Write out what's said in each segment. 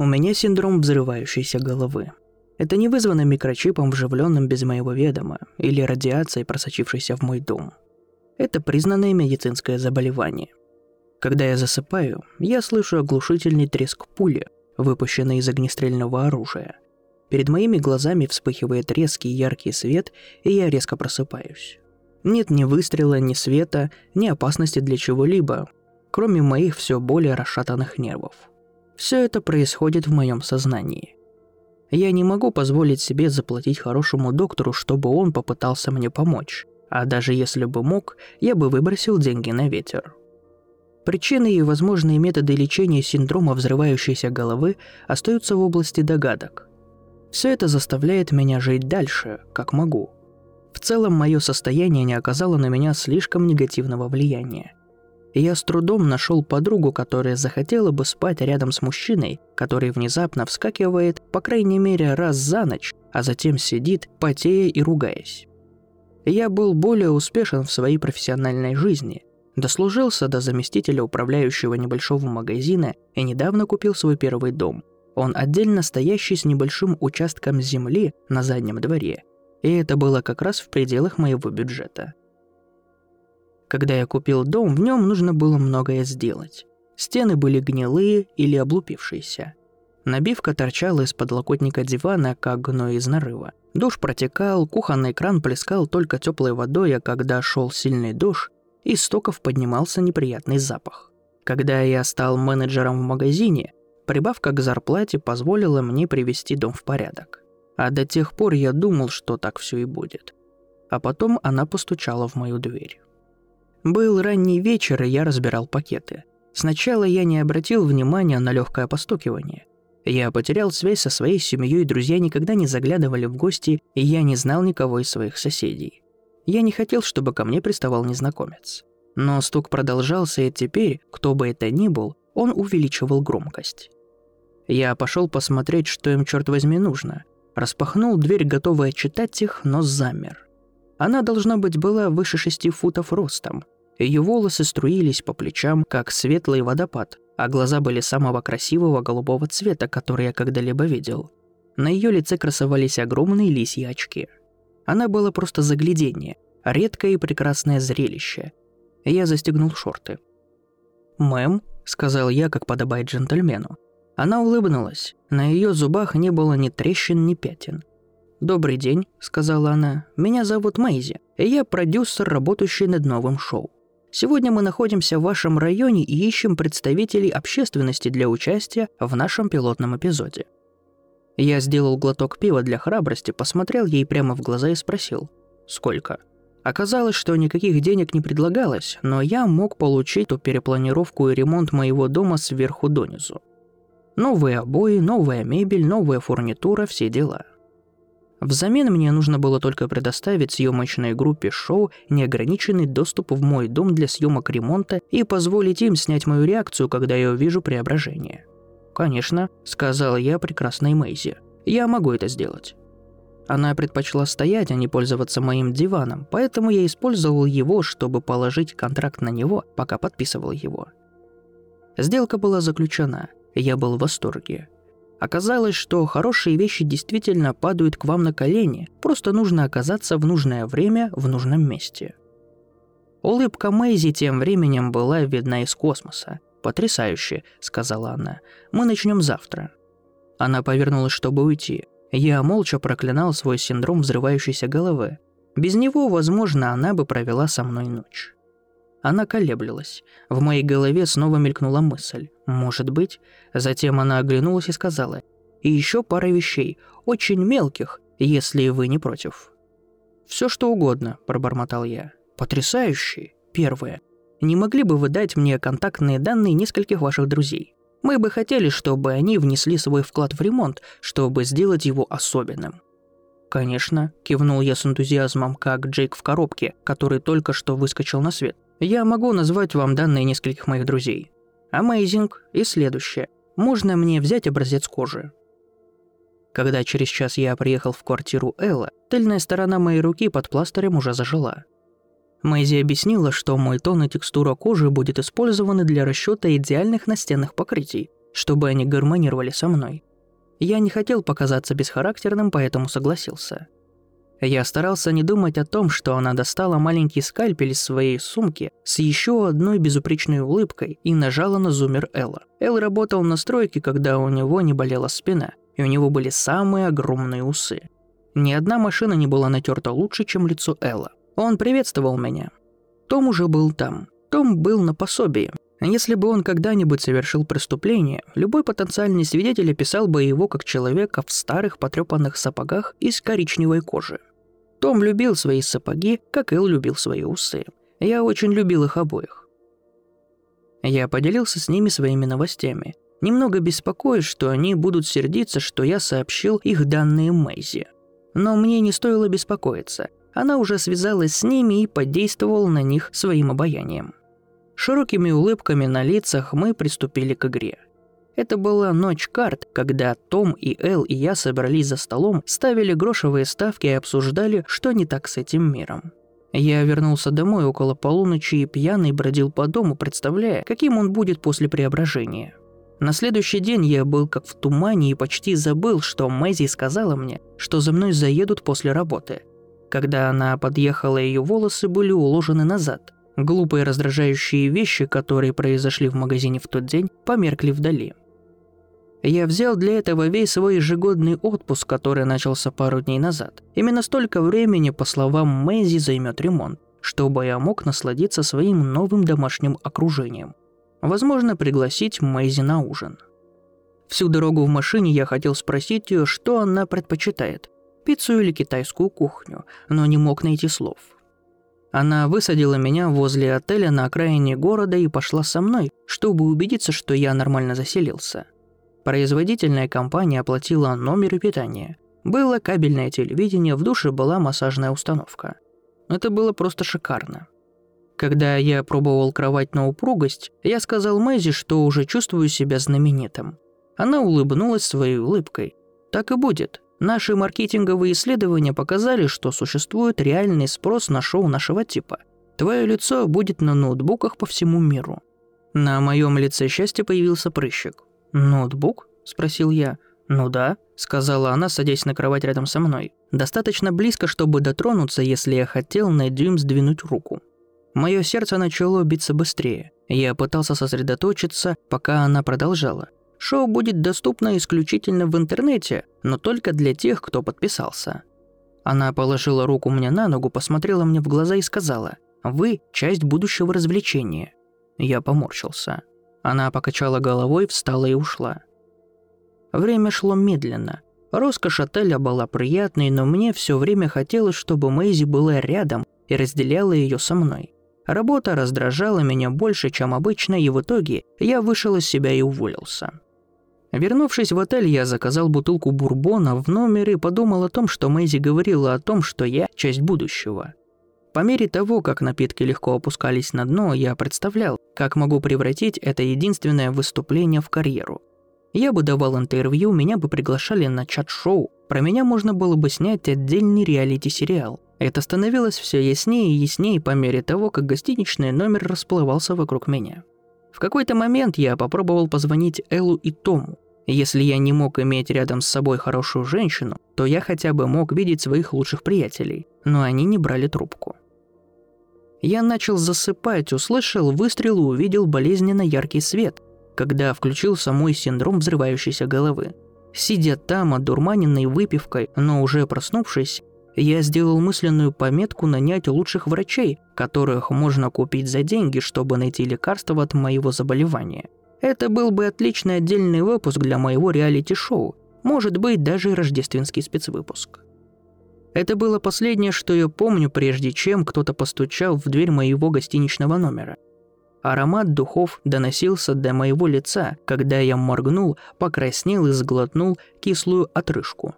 У меня синдром взрывающейся головы. Это не вызвано микрочипом, вживленным без моего ведома, или радиацией, просочившейся в мой дом. Это признанное медицинское заболевание. Когда я засыпаю, я слышу оглушительный треск пули, выпущенной из огнестрельного оружия. Перед моими глазами вспыхивает резкий яркий свет, и я резко просыпаюсь. Нет ни выстрела, ни света, ни опасности для чего-либо, кроме моих все более расшатанных нервов. Все это происходит в моем сознании. Я не могу позволить себе заплатить хорошему доктору, чтобы он попытался мне помочь, а даже если бы мог, я бы выбросил деньги на ветер. Причины и возможные методы лечения синдрома взрывающейся головы остаются в области догадок. Все это заставляет меня жить дальше, как могу. В целом, мое состояние не оказало на меня слишком негативного влияния. Я с трудом нашел подругу, которая захотела бы спать рядом с мужчиной, который внезапно вскакивает, по крайней мере, раз за ночь, а затем сидит, потея и ругаясь. Я был более успешен в своей профессиональной жизни, дослужился до заместителя управляющего небольшого магазина и недавно купил свой первый дом. Он отдельно стоящий с небольшим участком земли на заднем дворе, и это было как раз в пределах моего бюджета. Когда я купил дом, в нем нужно было многое сделать. Стены были гнилые или облупившиеся. Набивка торчала из подлокотника дивана, как гной из нарыва. Душ протекал, кухонный кран плескал только теплой водой, а когда шел сильный дождь, из стоков поднимался неприятный запах. Когда я стал менеджером в магазине, прибавка к зарплате позволила мне привести дом в порядок. А до тех пор я думал, что так все и будет. А потом она постучала в мою дверь. Был ранний вечер, и я разбирал пакеты. Сначала я не обратил внимания на легкое постукивание. Я потерял связь со своей семьей, друзья никогда не заглядывали в гости, и я не знал никого из своих соседей. Я не хотел, чтобы ко мне приставал незнакомец. Но стук продолжался, и теперь, кто бы это ни был, он увеличивал громкость. Я пошел посмотреть, что им, черт возьми, нужно. Распахнул дверь, готовая читать их, но замер. Она, должна быть, была выше 6 футов ростом. Ее волосы струились по плечам, как светлый водопад, а глаза были самого красивого голубого цвета, который я когда-либо видел. На ее лице красовались огромные лисьи очки. Она была просто загляденье, редкое и прекрасное зрелище. Я застегнул шорты. «Мэм», — сказал я, как подобает джентльмену. Она улыбнулась. На ее зубах не было ни трещин, ни пятен. «Добрый день», — сказала она, — «меня зовут Мэйзи, и я продюсер, работающий над новым шоу. Сегодня мы находимся в вашем районе и ищем представителей общественности для участия в нашем пилотном эпизоде». Я сделал глоток пива для храбрости, посмотрел ей прямо в глаза и спросил: «Сколько?». Оказалось, что никаких денег не предлагалось, но я мог получить ту перепланировку и ремонт моего дома сверху донизу. Новые обои, новая мебель, новая фурнитура, все дела. Взамен мне нужно было только предоставить съемочной группе шоу неограниченный доступ в мой дом для съемок ремонта и позволить им снять мою реакцию, когда я увижу преображение. «Конечно», — сказала я прекрасной Мэйзи, — «я могу это сделать». Она предпочла стоять, а не пользоваться моим диваном, поэтому я использовал его, чтобы положить контракт на него, пока подписывал его. Сделка была заключена, я был в восторге. Оказалось, что хорошие вещи действительно падают к вам на колени, просто нужно оказаться в нужное время в нужном месте. Улыбка Мэйзи тем временем была видна из космоса. «Потрясающе», — сказала она, — «мы начнем завтра». Она повернулась, чтобы уйти. Я молча проклинал свой синдром взрывающейся головы. Без него, возможно, она бы провела со мной ночь. Она колеблялась. В моей голове снова мелькнула мысль. «Может быть?» Затем она оглянулась и сказала: «И еще пара вещей, очень мелких, если вы не против». «Все что угодно», — пробормотал я. «Потрясающе! Первое. Не могли бы вы дать мне контактные данные нескольких ваших друзей? Мы бы хотели, чтобы они внесли свой вклад в ремонт, чтобы сделать его особенным». «Конечно», — кивнул я с энтузиазмом, как Джейк в коробке, который только что выскочил на свет. «Я могу назвать вам данные нескольких моих друзей». «Амейзинг» и следующее. «Можно мне взять образец кожи?» Когда через час я приехал в квартиру Элла, тыльная сторона моей руки под пластырем уже зажила. Мэйзи объяснила, что мой тон и текстура кожи будут использованы для расчета идеальных настенных покрытий, чтобы они гармонировали со мной. Я не хотел показаться бесхарактерным, поэтому согласился. Я старался не думать о том, что она достала маленький скальпель из своей сумки с еще одной безупречной улыбкой и нажала на зуммер Элла. Эл работал на стройке, когда у него не болела спина, и у него были самые огромные усы. Ни одна машина не была натерта лучше, чем лицо Элла. Он приветствовал меня. Том уже был там. Том был на пособии. Если бы он когда-нибудь совершил преступление, любой потенциальный свидетель описал бы его как человека в старых потрепанных сапогах из коричневой кожи. Том любил свои сапоги, как Эл любил свои усы. Я очень любил их обоих. Я поделился с ними своими новостями, немного беспокоясь, что они будут сердиться, что я сообщил их данные Мэйзи. Но мне не стоило беспокоиться. Она уже связалась с ними и подействовала на них своим обаянием. Широкими улыбками на лицах мы приступили к игре. Это была ночь карт, когда Том и Эл и я собрались за столом, ставили грошевые ставки и обсуждали, что не так с этим миром. Я вернулся домой около полуночи и пьяный бродил по дому, представляя, каким он будет после преображения. На следующий день я был как в тумане и почти забыл, что Мэйзи сказала мне, что за мной заедут после работы. Когда она подъехала, ее волосы были уложены назад. Глупые раздражающие вещи, которые произошли в магазине в тот день, померкли вдали. Я взял для этого весь свой ежегодный отпуск, который начался пару дней назад. Именно столько времени, по словам Мэйзи, займет ремонт, чтобы я мог насладиться своим новым домашним окружением. Возможно, пригласить Мэйзи на ужин. Всю дорогу в машине я хотел спросить ее, что она предпочитает. Пиццу или китайскую кухню, но не мог найти слов. Она высадила меня возле отеля на окраине города и пошла со мной, чтобы убедиться, что я нормально заселился. Производительная компания оплатила номер и питание. Было кабельное телевидение, в душе была массажная установка. Это было просто шикарно. Когда я пробовал кровать на упругость, я сказал Мэйзи, что уже чувствую себя знаменитым. Она улыбнулась своей улыбкой. «Так и будет». Наши маркетинговые исследования показали, что существует реальный спрос на шоу нашего типа. Твое лицо будет на ноутбуках по всему миру. На моем лице счастья появился прыщик. «Ноутбук?» – спросил я. «Ну да», – сказала она, садясь на кровать рядом со мной. Достаточно близко, чтобы дотронуться, если я хотел на дюйм сдвинуть руку. Мое сердце начало биться быстрее. Я пытался сосредоточиться, пока она продолжала. Шоу будет доступно исключительно в интернете, но только для тех, кто подписался. Она положила руку мне на ногу, посмотрела мне в глаза и сказала: «Вы – часть будущего развлечения». Я поморщился. Она покачала головой, встала и ушла. Время шло медленно. Роскошь отеля была приятной, но мне все время хотелось, чтобы Мэйзи была рядом и разделяла ее со мной. Работа раздражала меня больше, чем обычно, и в итоге я вышел из себя и уволился. Вернувшись в отель, я заказал бутылку бурбона в номер и подумал о том, что Мэйзи говорила о том, что я – часть будущего. По мере того, как напитки легко опускались на дно, я представлял, как могу превратить это единственное выступление в карьеру. Я бы давал интервью, меня бы приглашали на чат-шоу, про меня можно было бы снять отдельный реалити-сериал. Это становилось все яснее и яснее по мере того, как гостиничный номер расплывался вокруг меня. В какой-то момент я попробовал позвонить Эллу и Тому. Если я не мог иметь рядом с собой хорошую женщину, то я хотя бы мог видеть своих лучших приятелей, но они не брали трубку. Я начал засыпать, услышал выстрел и увидел болезненно яркий свет, когда включился мой синдром взрывающейся головы. Сидя там, одурманенный выпивкой, но уже проснувшись, я сделал мысленную пометку нанять лучших врачей, которых можно купить за деньги, чтобы найти лекарство от моего заболевания. Это был бы отличный отдельный выпуск для моего реалити-шоу, может быть, даже рождественский спецвыпуск. Это было последнее, что я помню, прежде чем кто-то постучал в дверь моего гостиничного номера. Аромат духов доносился до моего лица, когда я моргнул, покраснел и сглотнул кислую отрыжку.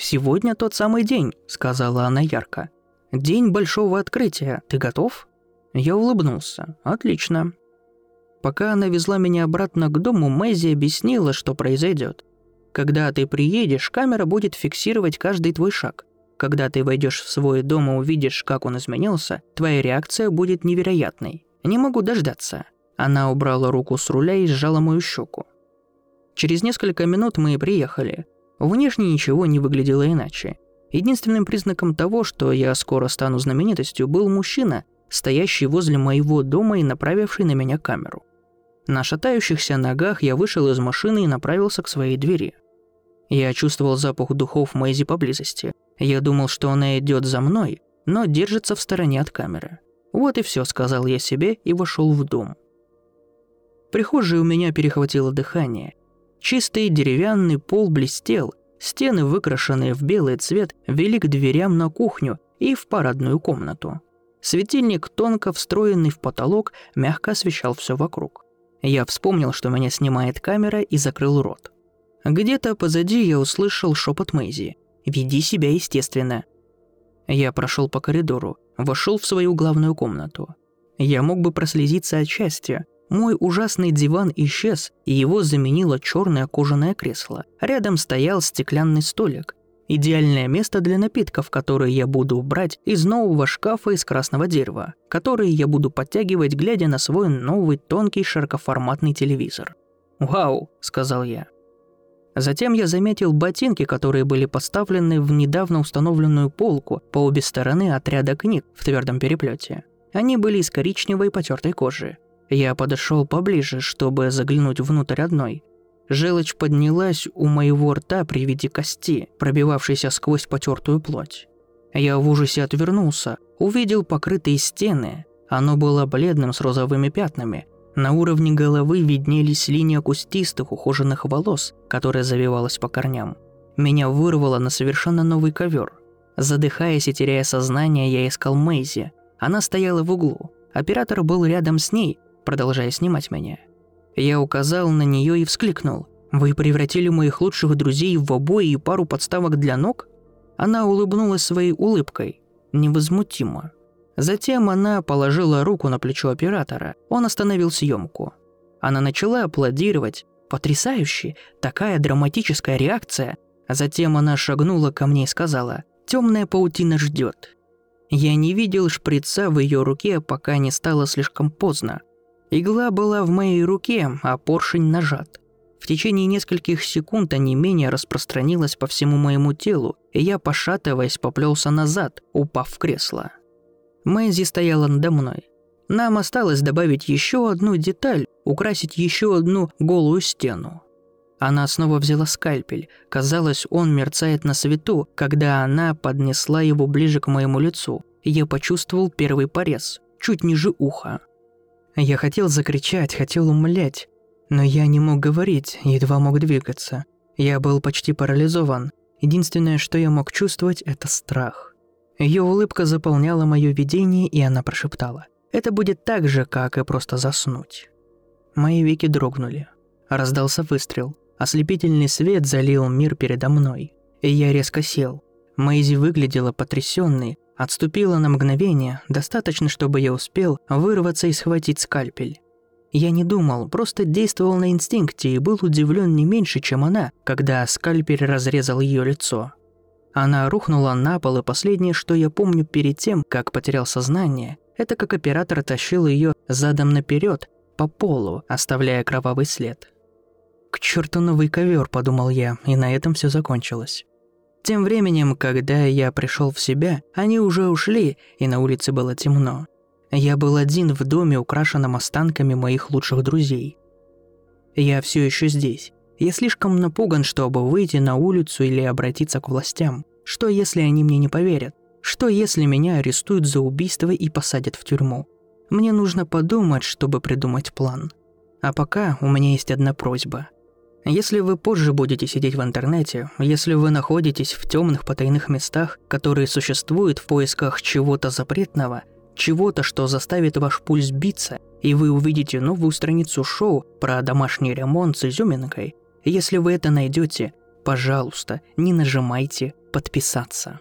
«Сегодня тот самый день», — сказала она ярко. «День большого открытия. Ты готов?» Я улыбнулся. «Отлично». Пока она везла меня обратно к дому, Мэйзи объяснила, что произойдет. «Когда ты приедешь, камера будет фиксировать каждый твой шаг. Когда ты войдешь в свой дом и увидишь, как он изменился, твоя реакция будет невероятной. Не могу дождаться». Она убрала руку с руля и сжала мою щеку. Через несколько минут мы приехали. Внешне ничего не выглядело иначе. Единственным признаком того, что я скоро стану знаменитостью, был мужчина, стоящий возле моего дома и направивший на меня камеру. На шатающихся ногах я вышел из машины и направился к своей двери. Я чувствовал запах духов Мэйзи поблизости. Я думал, что она идет за мной, но держится в стороне от камеры. Вот и все, сказал я себе и вошел в дом. В прихожей у меня перехватило дыхание. Чистый деревянный пол блестел, стены, выкрашенные в белый цвет, вели к дверям на кухню и в парадную комнату. Светильник, тонко встроенный в потолок, мягко освещал все вокруг. Я вспомнил, что меня снимает камера, и закрыл рот. Где-то позади я услышал шепот Мэйзи: «Веди себя естественно». Я прошел по коридору, вошел в свою главную комнату. Я мог бы прослезиться от счастья. Мой ужасный диван исчез, и его заменило черное кожаное кресло. Рядом стоял стеклянный столик. Идеальное место для напитков, которые я буду брать из нового шкафа из красного дерева, которые я буду подтягивать, глядя на свой новый тонкий широкоформатный телевизор. «Вау!» – сказал я. Затем я заметил ботинки, которые были поставлены в недавно установленную полку по обе стороны от ряда книг в твердом переплете. Они были из коричневой потертой кожи. Я подошел поближе, чтобы заглянуть внутрь одной. Желчь поднялась у моего рта при виде кости, пробивавшейся сквозь потертую плоть. Я в ужасе отвернулся, увидел покрытые стены. Оно было бледным с розовыми пятнами. На уровне головы виднелись линии кустистых ухоженных волос, которая завивалась по корням. Меня вырвало на совершенно новый ковер. Задыхаясь и теряя сознание, я искал Мэйзи. Она стояла в углу. Оператор был рядом с ней, продолжая снимать меня. Я указал на нее и вскликнул: «Вы превратили моих лучших друзей в обои и пару подставок для ног?» Она улыбнулась своей улыбкой, невозмутимо. Затем она положила руку на плечо оператора, он остановил съемку. Она начала аплодировать. «Потрясающе! Такая драматическая реакция!» Затем она шагнула ко мне и сказала: «Темная паутина ждет». Я не видел шприца в ее руке, пока не стало слишком поздно. Игла была в моей руке, а поршень нажат. В течение нескольких секунд онемение распространилось по всему моему телу, и я, пошатываясь, поплелся назад, упав в кресло. Мэйзи стояла надо мной. Нам осталось добавить еще одну деталь, украсить еще одну голую стену. Она снова взяла скальпель. Казалось, он мерцает на свету. Когда она поднесла его ближе к моему лицу, я почувствовал первый порез, чуть ниже уха. Я хотел закричать, хотел умолять, но я не мог говорить, едва мог двигаться. Я был почти парализован. Единственное, что я мог чувствовать, это страх. Ее улыбка заполняла мое видение, и она прошептала: «Это будет так же, как и просто заснуть». Мои веки дрогнули. Раздался выстрел. Ослепительный свет залил мир передо мной. И я резко сел. Мэйзи выглядела потрясённой, отступила на мгновение, достаточно, чтобы я успел вырваться и схватить скальпель. Я не думал, просто действовал на инстинкте и был удивлен не меньше, чем она, когда скальпель разрезал ее лицо. Она рухнула на пол, и последнее, что я помню перед тем, как потерял сознание, это как оператор тащил ее задом наперед по полу, оставляя кровавый след. «К черту новый ковер», — подумал я, и на этом все закончилось. Тем временем, когда я пришел в себя, они уже ушли, и на улице было темно. Я был один в доме, украшенном останками моих лучших друзей. Я все еще здесь. Я слишком напуган, чтобы выйти на улицу или обратиться к властям. Что, если они мне не поверят? Что, если меня арестуют за убийство и посадят в тюрьму? Мне нужно подумать, чтобы придумать план. А пока у меня есть одна просьба. Если вы позже будете сидеть в интернете, если вы находитесь в темных потайных местах, которые существуют в поисках чего-то запретного, чего-то, что заставит ваш пульс биться, и вы увидите новую страницу шоу про домашний ремонт с изюминкой, если вы это найдете, пожалуйста, не нажимайте «подписаться».